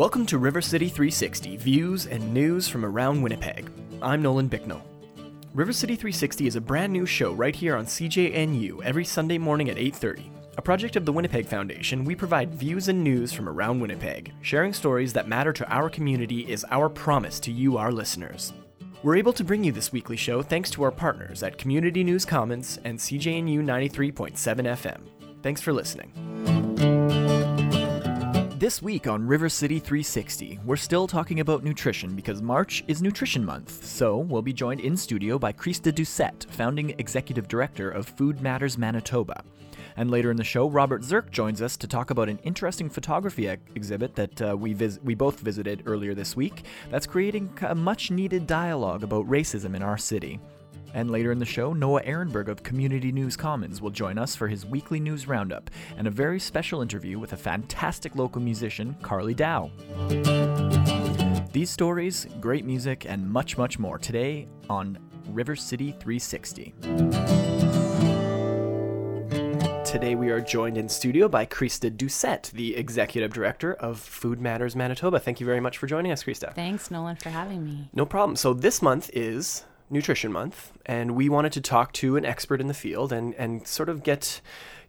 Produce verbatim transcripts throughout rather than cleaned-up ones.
Welcome to River City three sixty, views and news from around Winnipeg. I'm Nolan Bicknell. River City three sixty is a brand new show right here on C J N U every Sunday morning at eight thirty. A project of the Winnipeg Foundation, we provide views and news from around Winnipeg. Sharing stories that matter to our community is our promise to you, our listeners. We're able to bring you this weekly show thanks to our partners at Community News Commons and C J N U ninety-three point seven F M. Thanks for listening. This week on River City three sixty, we're still talking about nutrition because March is Nutrition Month, so we'll be joined in studio by Krista Doucette, founding executive director of Food Matters Manitoba. And later in the show, Robert Zirk joins us to talk about an interesting photography ex- exhibit that uh, we vis- we both visited earlier this week that's creating a much-needed dialogue about racism in our city. And later in the show, Noah Ehrenberg of Community News Commons will join us for his weekly news roundup and a very special interview with a fantastic local musician, Carly Dow. These stories, great music, and much, much more today on River City three sixty. Today we are joined in studio by Krista Doucette, the Executive Director of Food Matters Manitoba. Thank you very much for joining us, Krista. Thanks, Nolan, for having me. No problem. So this month is Nutrition Month, and we wanted to talk to an expert in the field and, and sort of get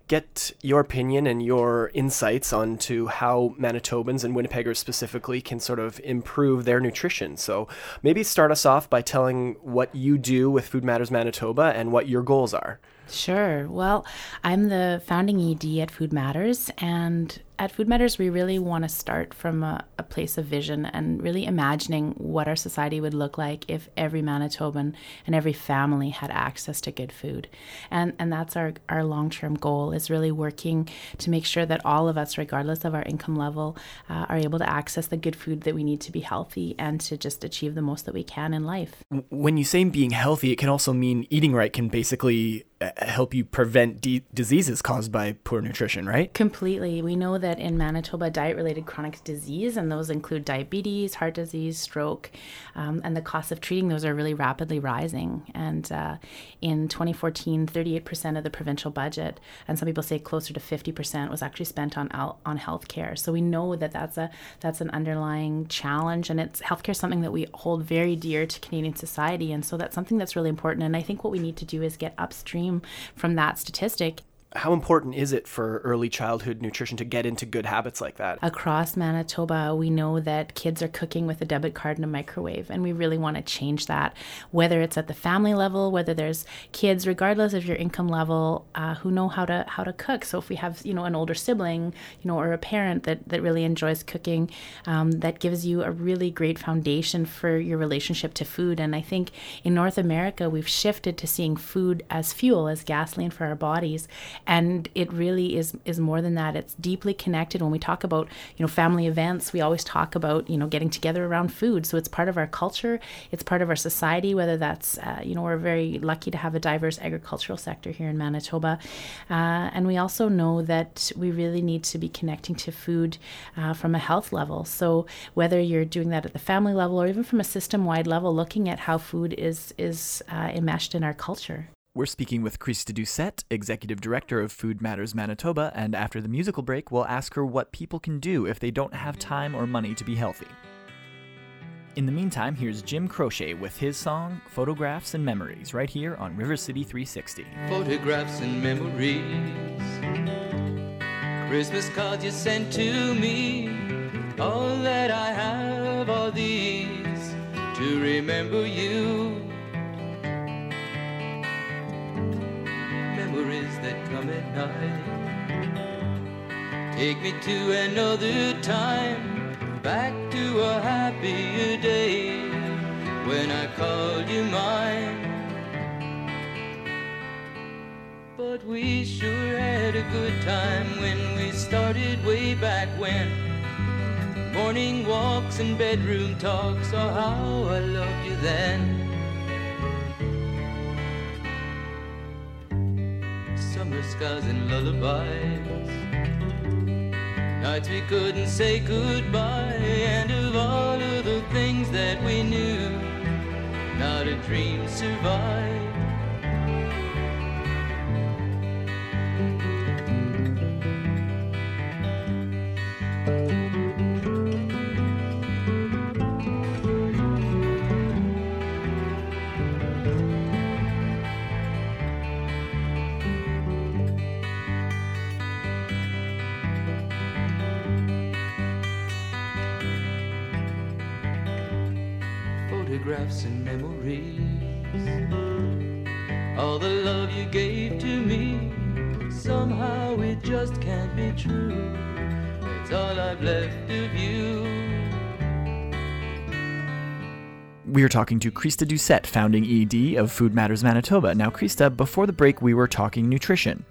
get your opinion and your insights onto how Manitobans and Winnipeggers specifically can sort of improve their nutrition. So maybe start us off by telling what you do with Food Matters Manitoba and what your goals are. Sure. Well, I'm the founding E D at Food Matters, and at Food Matters, we really want to start from a, a place of vision and really imagining what our society would look like if every Manitoban and every family had access to good food. And and that's our, our long-term goal, is really working to make sure that all of us, regardless of our income level, uh, are able to access the good food that we need to be healthy and to just achieve the most that we can in life. When you say being healthy, it can also mean eating right can basically help you prevent de- diseases caused by poor nutrition, right? Completely. We know that in Manitoba, diet-related chronic disease, and those include diabetes, heart disease, stroke, um, and the cost of treating those are really rapidly rising. And uh, in twenty fourteen, thirty-eight percent of the provincial budget, and some people say closer to fifty percent, was actually spent on al- on healthcare. So we know that that's a that's an underlying challenge, and it's healthcare is something that we hold very dear to Canadian society, and so that's something that's really important. And I think what we need to do is get upstream from that statistic. How important is it for early childhood nutrition to get into good habits like that? Across Manitoba, we know that kids are cooking with a debit card and a microwave, and we really want to change that, whether it's at the family level, whether there's kids, regardless of your income level, uh, who know how to how to cook. So if we have, you know, an older sibling, you know, or a parent that, that really enjoys cooking, um, that gives you a really great foundation for your relationship to food. And I think in North America, we've shifted to seeing food as fuel, as gasoline for our bodies. And it really is is more than that. It's deeply connected. When we talk about, you know, family events, we always talk about, you know, getting together around food. So it's part of our culture. It's part of our society, whether that's, uh, you know, we're very lucky to have a diverse agricultural sector here in Manitoba. Uh, and we also know that we really need to be connecting to food uh, from a health level. So whether you're doing that at the family level or even from a system-wide level, looking at how food is, is uh, enmeshed in our culture. We're speaking with Krista Doucette, Executive Director of Food Matters Manitoba, and after the musical break, we'll ask her what people can do if they don't have time or money to be healthy. In the meantime, here's Jim Croce with his song, Photographs and Memories, right here on River City three sixty. Photographs and memories, Christmas cards you sent to me, all that I have are these, to remember you. Memories that come at night, take me to another time, back to a happier day, when I called you mine. But we sure had a good time when we started way back when. Morning walks and bedroom talks, oh how I loved you then. Summer skies and lullabies, nights we couldn't say goodbye, and of all of the things that we knew, not a dream survived. photographs and memories. All the love you gave to me, somehow it just can't be true. That's all I've left of you. We are talking to Krista Doucette, founding E D of Food Matters Manitoba. Now, Krista, before the break, we were talking nutrition.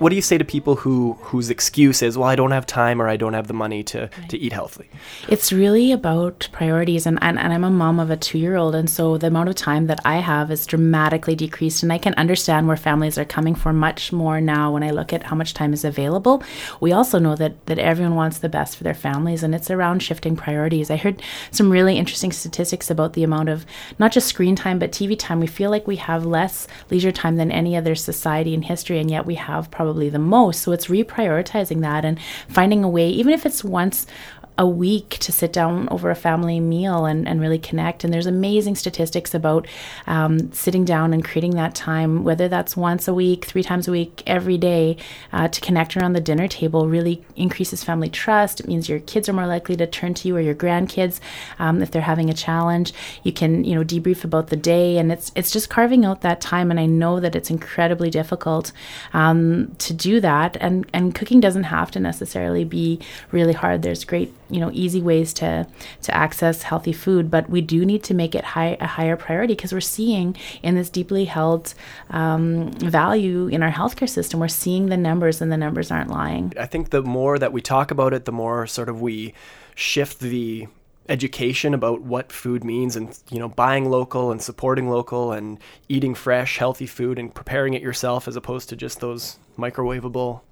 What do you say to people who whose excuse is, well, I don't have time or I don't have the money to, right. to eat healthy? It's really about priorities. And, and, and I'm a mom of a two-year-old, and so the amount of time that I have is dramatically decreased. And I can understand where families are coming from much more now when I look at how much time is available. We also know that, that everyone wants the best for their families, and it's around shifting priorities. I heard some really interesting statistics about the amount of not just screen time, but T V time. We feel like we have less leisure time than any other society in history, and yet we have probably probably the most. So it's reprioritizing that and finding a way, even if it's once a week, to sit down over a family meal and, and really connect. And there's amazing statistics about um, sitting down and creating that time, whether that's once a week, three times a week, every day, uh, to connect around the dinner table really increases family trust. It means your kids are more likely to turn to you, or your grandkids, um, if they're having a challenge. You can, you know, debrief about the day, and it's it's just carving out that time. And I know that it's incredibly difficult um, to do that, and and cooking doesn't have to necessarily be really hard. There's great, you know, easy ways to to access healthy food, but we do need to make it high a higher priority, because we're seeing in this deeply held um, value in our healthcare system, we're seeing the numbers, and the numbers aren't lying. I think the more that we talk about it, the more sort of we shift the education about what food means, and, you know, buying local and supporting local and eating fresh, healthy food and preparing it yourself, as opposed to just those microwavable,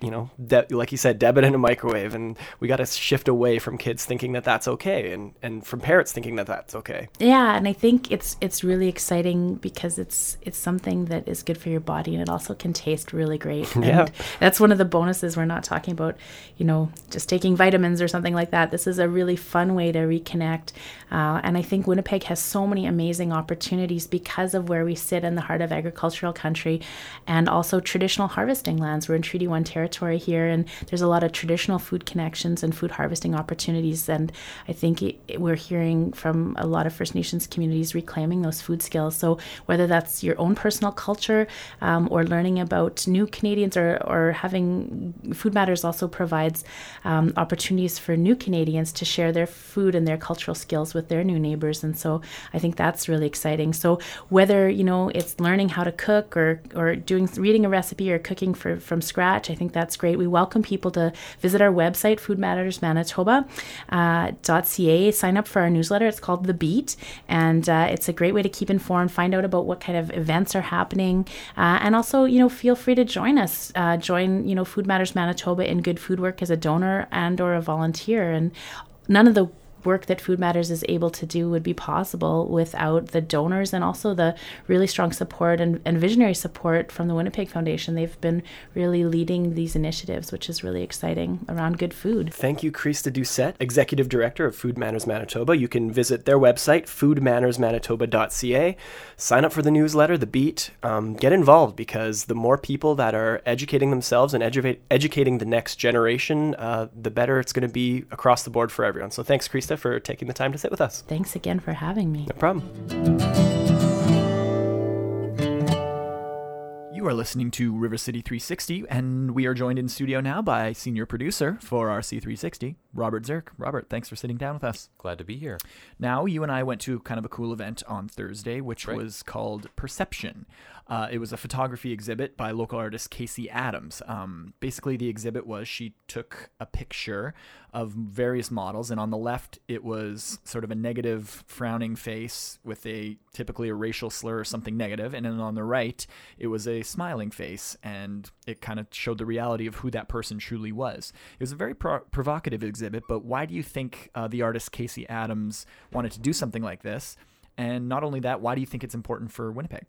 you know, de- like you said, debit in a microwave. And we got to shift away from kids thinking that that's okay, and, and from parents thinking that that's okay. Yeah, and I think it's it's really exciting, because it's it's something that is good for your body, and it also can taste really great. And yeah. That's one of the bonuses. We're not talking about, you know, just taking vitamins or something like that. This is a really fun way to reconnect. Uh, and I think Winnipeg has so many amazing opportunities because of where we sit in the heart of agricultural country, and also traditional harvesting lands. We're in Treaty One territory here, and there's a lot of traditional food connections and food harvesting opportunities, and I think it, it, we're hearing from a lot of First Nations communities reclaiming those food skills. So whether that's your own personal culture, um, or learning about new Canadians, or, or having Food Matters also provides um, opportunities for new Canadians to share their food and their cultural skills with their new neighbors, and so I think that's really exciting. So whether, you know, it's learning how to cook, or or doing reading a recipe, or cooking for, from scratch, I think that's That's great. We welcome people to visit our website, food matters manitoba dot c a. Sign up for our newsletter. It's called The Beat, and uh, it's a great way to keep informed, find out about what kind of events are happening, uh, and also, you know, feel free to join us. Uh, join, you know, Food Matters Manitoba in good food work as a donor and or a volunteer. And none of the work that Food Matters is able to do would be possible without the donors, and also the really strong support and, and visionary support from the Winnipeg Foundation. They've been really leading these initiatives, which is really exciting, around good food. Thank you, Krista Doucette, Executive Director of Food Matters Manitoba. You can visit their website, food matters manitoba dot c a. Sign up for the newsletter, The Beat. Um, get involved, because the more people that are educating themselves and edu- educating the next generation, uh, the better it's going to be across the board for everyone. So thanks, Krista, for taking the time to sit with us. Thanks again for having me. No problem. You are listening to River City three sixty, and we are joined in studio now by senior producer for R C three sixty, Robert Zirk. Robert, thanks for sitting down with us. Glad to be here. Now, you and I went to kind of a cool event on Thursday, which right. was called Perception. Uh, it was a photography exhibit by local artist K C Adams. Um, basically, the exhibit was she took a picture of various models, and on the left, it was sort of a negative, frowning face with a typically a racial slur or something negative, and then on the right, it was a smiling face, and it kind of showed the reality of who that person truly was. It was a very pro- provocative exhibit, but why do you think uh, the artist K C Adams wanted to do something like this? And not only that, why do you think it's important for Winnipeg?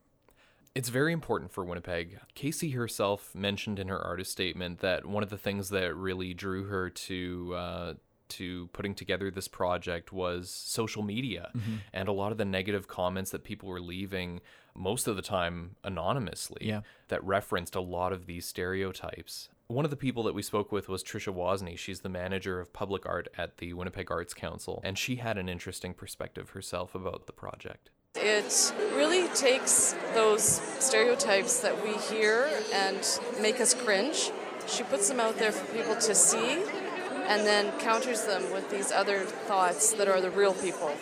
It's very important for Winnipeg. K C herself mentioned in her artist statement that one of the things that really drew her to uh, to putting together this project was social media, mm-hmm. and a lot of the negative comments that people were leaving, most of the time anonymously, yeah. that referenced a lot of these stereotypes. One of the people that we spoke with was Trisha Wozny. She's the manager of public art at the Winnipeg Arts Council, and she had an interesting perspective herself about the project. It really takes those stereotypes that we hear and make us cringe. She puts them out there for people to see and then counters them with these other thoughts that are the real people.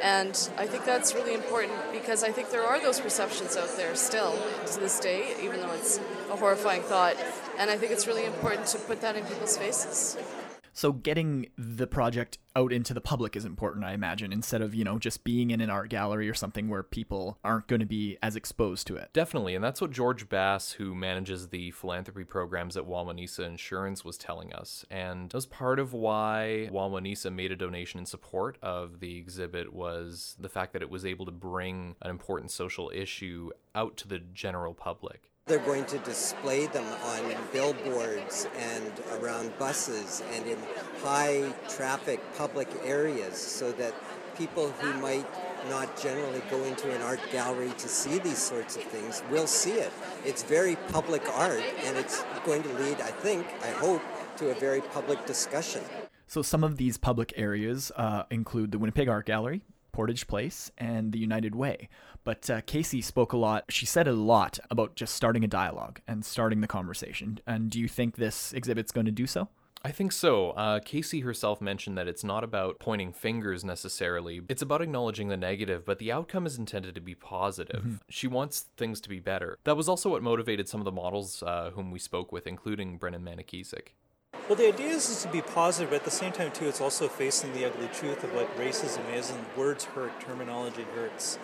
And I think that's really important because I think there are those perceptions out there still to this day, even though it's a horrifying thought. And I think it's really important to put that in people's faces. So getting the project out into the public is important, I imagine, instead of, you know, just being in an art gallery or something where people aren't going to be as exposed to it. Definitely. And that's what George Bass, who manages the philanthropy programs at Wawanesa Insurance, was telling us. And that was part of why Wawanesa made a donation in support of the exhibit, was the fact that it was able to bring an important social issue out to the general public. They're going to display them on billboards and around buses and in high-traffic public areas so that people who might not generally go into an art gallery to see these sorts of things will see it. It's very public art, and it's going to lead, I think, I hope, to a very public discussion. So some of these public areas uh, include the Winnipeg Art Gallery, Portage Place, and the United Way. But uh, K C spoke a lot. She said a lot about just starting a dialogue and starting the conversation. And do you think this exhibit's going to do so? I think so. Uh, K C herself mentioned that it's not about pointing fingers necessarily. It's about acknowledging the negative, but the outcome is intended to be positive. Mm-hmm. She wants things to be better. That was also what motivated some of the models uh, whom we spoke with, including Brennan Manikesek. Well, the idea is to be positive, but at the same time, too, it's also facing the ugly truth of what racism is, and words hurt, terminology hurts.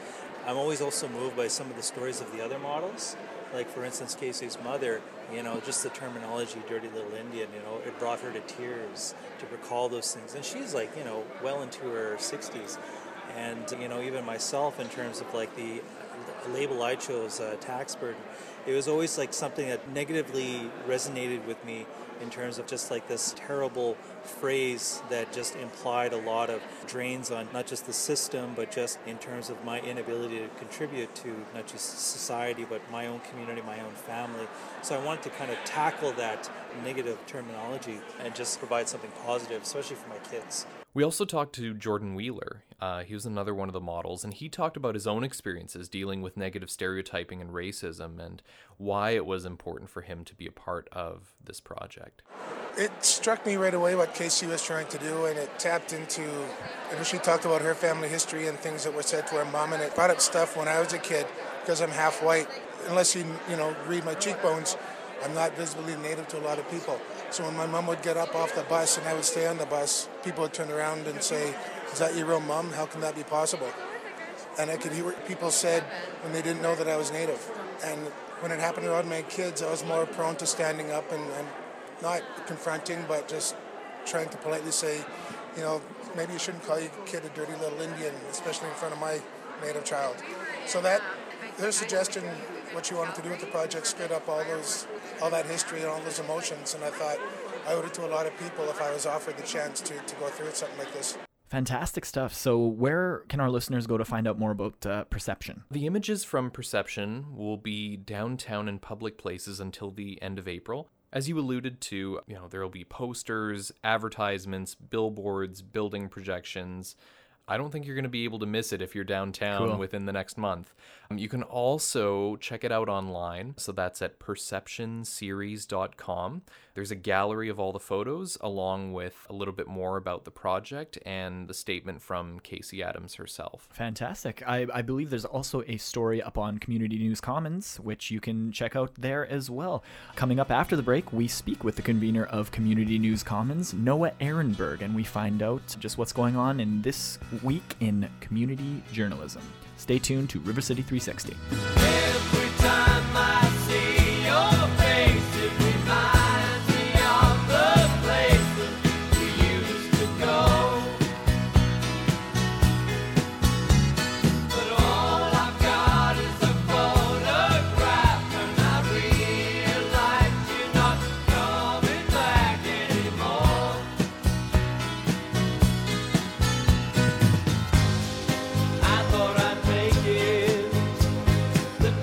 I'm always also moved by some of the stories of the other models, like, for instance, Casey's mother, you know, just the terminology, dirty little Indian, you know, it brought her to tears to recall those things. And she's, like, you know, well into her sixties. And, you know, even myself in terms of, like, the label I chose, uh, tax burden, it was always, like, something that negatively resonated with me in terms of just like this terrible phrase that just implied a lot of drains on not just the system, but just in terms of my inability to contribute to not just society, but my own community, my own family. So I wanted to kind of tackle that negative terminology and just provide something positive, especially for my kids. We also talked to Jordan Wheeler. Uh, he was another one of the models, and he talked about his own experiences dealing with negative stereotyping and racism and why it was important for him to be a part of this project. It struck me right away what K C was trying to do, and it tapped into, and she talked about her family history and things that were said to her mom, and it brought up stuff when I was a kid, because I'm half white. Unless you, you know, read my cheekbones, I'm not visibly native to a lot of people. So when my mom would get up off the bus and I would stay on the bus, people would turn around and say, "Is that your real mom? How can that be possible?" And I could hear what people said when they didn't know that I was native. And when it happened around my kids, I was more prone to standing up and, and not confronting, but just trying to politely say, you know, maybe you shouldn't call your kid a dirty little Indian, especially in front of my native child. So that, their suggestion, what she wanted to do with the project, stood up all those, all that history and all those emotions, and I thought I owed it to a lot of people if I was offered the chance to, to go through something like this. Fantastic stuff. So where can our listeners go to find out more about uh, Perception? The images from Perception will be downtown in public places until the end of April. As you alluded to, you know, there will be posters, advertisements, billboards, building projections. I don't think you're going to be able to miss it if you're downtown cool. within the next month. Um, you can also check it out online. So that's at perception series dot com. There's a gallery of all the photos, along with a little bit more about the project and the statement from K C Adams herself. Fantastic. I, I believe there's also a story up on Community News Commons, which you can check out there as well. Coming up after the break, we speak with the convener of Community News Commons, Noah Ehrenberg, and we find out just what's going on in this week in community journalism. Stay tuned to River City three sixty. Every time I see your face, it reminds me of the places we used to go. But all I've got is a photograph, and I realize you're not coming back anymore. I thought I'd take it. The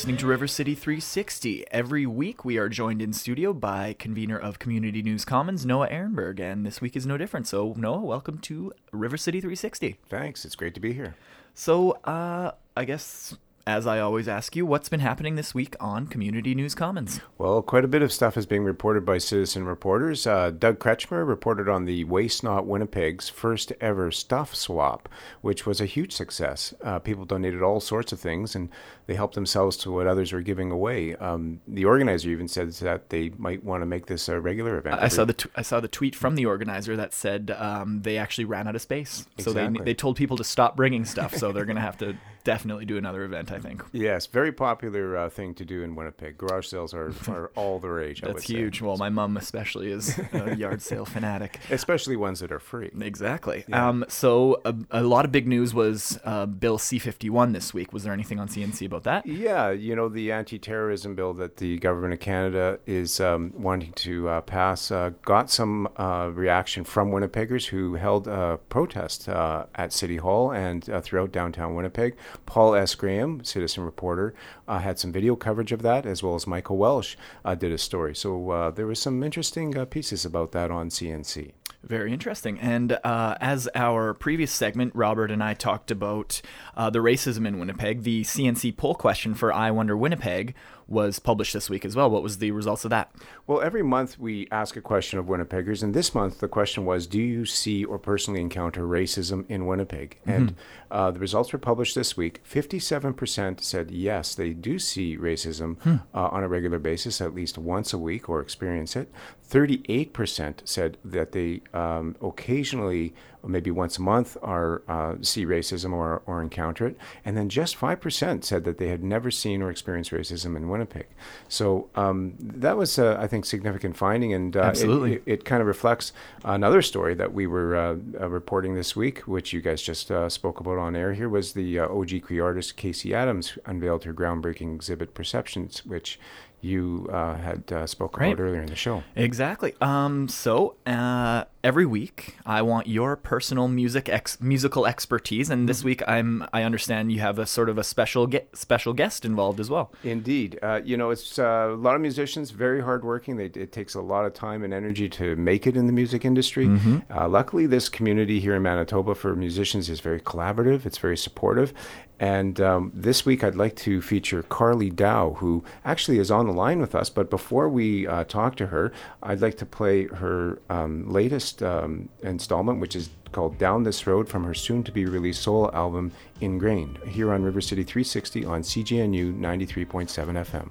listening to River City three sixty. Every week we are joined in studio by convener of Community News Commons, Noah Ehrenberg, and this week is no different. So, Noah, welcome to River City three sixty. Thanks. It's great to be here. So, uh, I guess, as I always ask you, what's been happening this week on Community News Commons? Well, quite a bit of stuff is being reported by citizen reporters. Uh, Doug Kretschmer reported on the Waste Not Winnipeg's first ever stuff swap, which was a huge success. Uh, people donated all sorts of things, and they helped themselves to what others were giving away. Um, the organizer even said that they might want to make this a regular event. I, I saw the t- I saw the tweet from the organizer that said um, they actually ran out of space. Exactly. So they they told people to stop bringing stuff, so they're going to have to definitely do another event, I think. Yes, very popular uh, thing to do in Winnipeg. Garage sales are, are all the rage, I would say. That's huge. Well, my mom especially is a yard sale fanatic. Especially ones that are free. Exactly. Yeah. Um, so a, a lot of big news was uh, Bill C fifty-one this week. Was there anything on C N C about that? Yeah, you know, the anti-terrorism bill that the Government of Canada is um, wanting to uh, pass uh, got some uh, reaction from Winnipeggers who held a protest uh, at City Hall and uh, throughout downtown Winnipeg. Paul S. Graham, citizen reporter, uh, had some video coverage of that, as well as Michael Welsh uh, did a story. So uh, there were some interesting uh, pieces about that on C N C. Very interesting. And uh, as our previous segment, Robert and I talked about uh, the racism in Winnipeg. The C N C poll question for I Wonder Winnipeg was published this week as well. What was the results of that? Well, every month we ask a question of Winnipeggers. And this month the question was, do you see or personally encounter racism in Winnipeg? Mm-hmm. And uh, the results were published this week. fifty-seven percent said yes, they do see racism hmm. uh, on a regular basis, at least once a week, or experience it. thirty-eight percent said that they um, occasionally, maybe once a month, are uh, see racism or, or encounter it. And then just five percent said that they had never seen or experienced racism in Winnipeg. So um, that was, uh, I think, significant finding. And uh, Absolutely. It, it, it kind of reflects another story that we were uh, uh, reporting this week, which you guys just uh, spoke about on air here, was the uh, O G Q artist K C Adams unveiled her groundbreaking exhibit Perceptions, which you uh, had uh, spoken about earlier in the show. Exactly. Um, so uh, every week, I want your personal music ex- musical expertise, and this mm-hmm. week I'm I understand you have a sort of a special ge- special guest involved as well. Indeed. Uh, you know, it's uh, a lot of musicians, very hardworking. They, it takes a lot of time and energy to make it in the music industry. Mm-hmm. Uh, luckily, this community here in Manitoba for musicians is very collaborative. It's very supportive. And um, this week, I'd like to feature Carly Dow, who actually is on the line with us. But before we uh, talk to her, I'd like to play her um, latest um, installment, which is called Down This Road, from her soon-to-be-released solo album, Ingrained, here on River City three sixty on C J N U ninety-three point seven F M.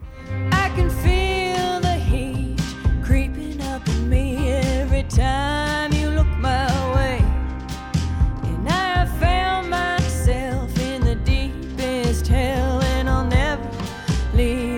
I can feel the heat creeping up in me every time you look my way. And I have found myself in the deepest hell, and I'll never leave.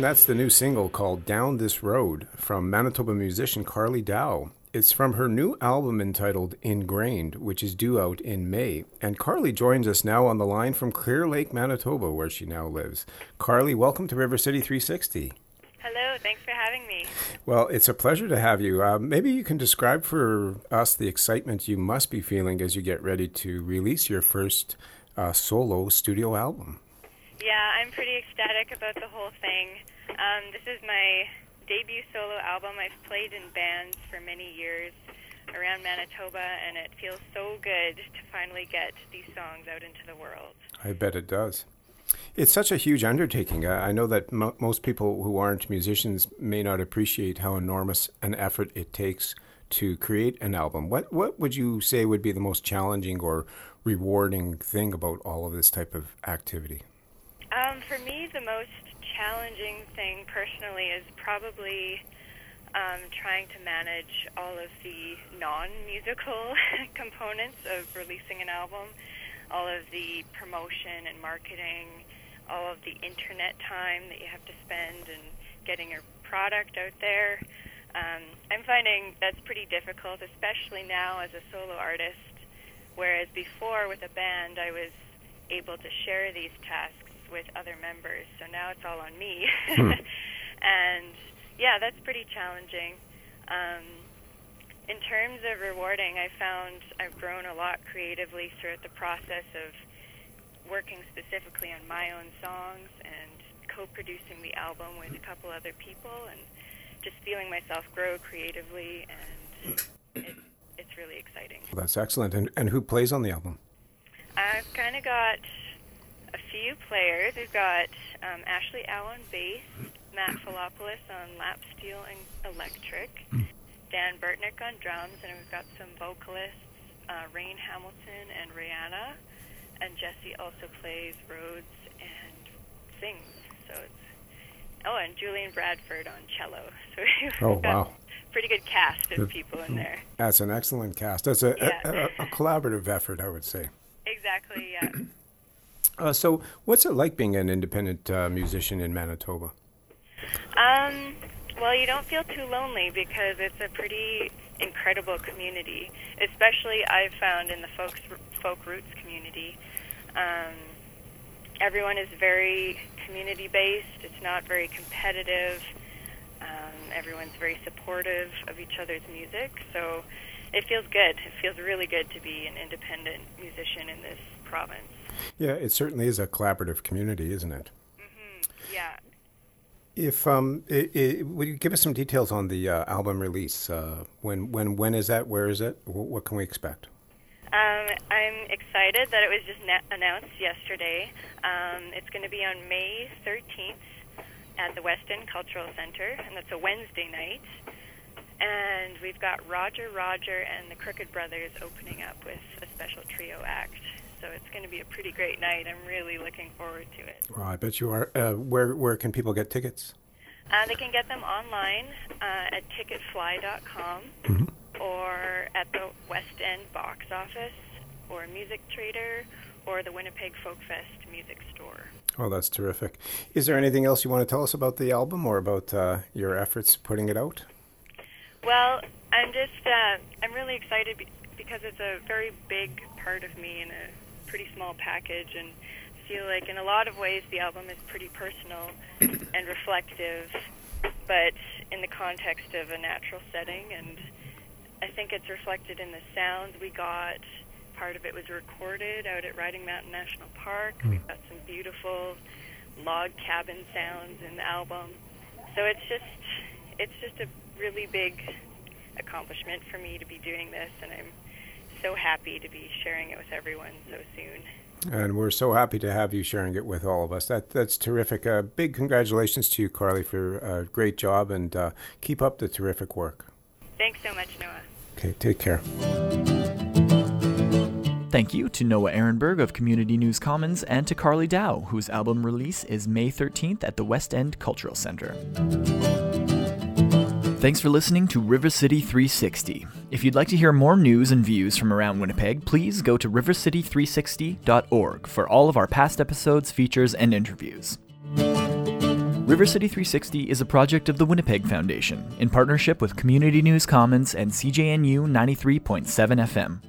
And that's the new single called Down This Road from Manitoba musician Carly Dow. It's from her new album entitled Ingrained, which is due out in May. And Carly joins us now on the line from Clear Lake, Manitoba, where she now lives. Carly, welcome to River City three sixty. Hello, thanks for having me. Well, it's a pleasure to have you. Uh, maybe you can describe for us the excitement you must be feeling as you get ready to release your first uh, solo studio album. Yeah, I'm pretty ecstatic about the whole thing. Um, this is my debut solo album. I've played in bands for many years around Manitoba, and it feels so good to finally get these songs out into the world. I bet it does. It's such a huge undertaking. I know that mo- most people who aren't musicians may not appreciate how enormous an effort it takes to create an album. What what would you say would be the most challenging or rewarding thing about all of this type of activity? Um, for me, the most challenging thing personally is probably um, trying to manage all of the non-musical components of releasing an album, all of the promotion and marketing, all of the internet time that you have to spend in getting your product out there. Um, I'm finding that's pretty difficult, especially now as a solo artist, whereas before with a band I was able to share these tasks with other members, so now it's all on me. hmm. And yeah, that's pretty challenging. Um, in terms of rewarding, I found I've grown a lot creatively throughout the process of working specifically on my own songs and co-producing the album with a couple other people, and just feeling myself grow creatively, and it, it's really exciting. Well, that's excellent. And, and who plays on the album? I've kind of got a few players. We've got um, Ashley Allen, bass, Matt Philopoulos on lap steel and electric, Dan Burtnick on drums, and we've got some vocalists, uh, Rain Hamilton and Rihanna, and Jesse also plays Rhodes and sings. So it's oh, and Julian Bradford on cello. So we've oh, got wow. a pretty good cast of people in there. That's an excellent cast. That's a, yeah. a, a, a collaborative effort, I would say. Exactly. Yeah. Uh, so what's it like being an independent uh, musician in Manitoba? Um, well, you don't feel too lonely because it's a pretty incredible community, especially I've found in the folk, folk roots community. Um, everyone is very community-based. It's not very competitive. Um, everyone's very supportive of each other's music. So it feels good. It feels really good to be an independent musician in this province. Yeah, it certainly is a collaborative community, isn't it? Mm-hmm. Yeah. If um, it, it, would you give us some details on the uh, album release? Uh, when, when, when is that? Where is it? W- what can we expect? Um, I'm excited that it was just na- announced yesterday. Um, it's going to be on May thirteenth at the West End Cultural Center, and that's a Wednesday night. And we've got Roger Roger and the Crooked Brothers opening up with a special trio act. So it's going to be a pretty great night. I'm really looking forward to it. Well, I bet you are. Uh, where where can people get tickets? Uh, they can get them online uh, at ticketfly dot com mm-hmm. or at the West End box office or Music Trader or the Winnipeg Folkfest music store. Oh, that's terrific. Is there anything else you want to tell us about the album or about uh, your efforts putting it out? Well, I'm just, uh, I'm really excited be- because it's a very big part of me in a pretty small package, and feel like in a lot of ways the album is pretty personal and reflective, but in the context of a natural setting, and I think it's reflected in the sounds we got. Part of it was recorded out at Riding Mountain National Park. We've got some beautiful log cabin sounds in the album, so it's just it's just a really big accomplishment for me to be doing this, and I'm so happy to be sharing it with everyone so soon. And we're so happy to have you sharing it with all of us. That That's terrific. Uh, big congratulations to you, Carly, for a great job, and uh, keep up the terrific work. Thanks so much, Noah. Okay, take care. Thank you to Noah Ehrenberg of Community News Commons and to Carly Dow, whose album release is May thirteenth at the West End Cultural Center. Thanks for listening to River City three sixty. If you'd like to hear more news and views from around Winnipeg, please go to river city three sixty dot org for all of our past episodes, features, and interviews. River City three sixty is a project of the Winnipeg Foundation in partnership with Community News Commons and C J N U ninety-three point seven F M.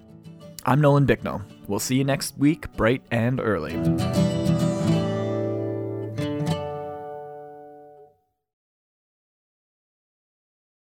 I'm Nolan Bicknell. We'll see you next week, bright and early.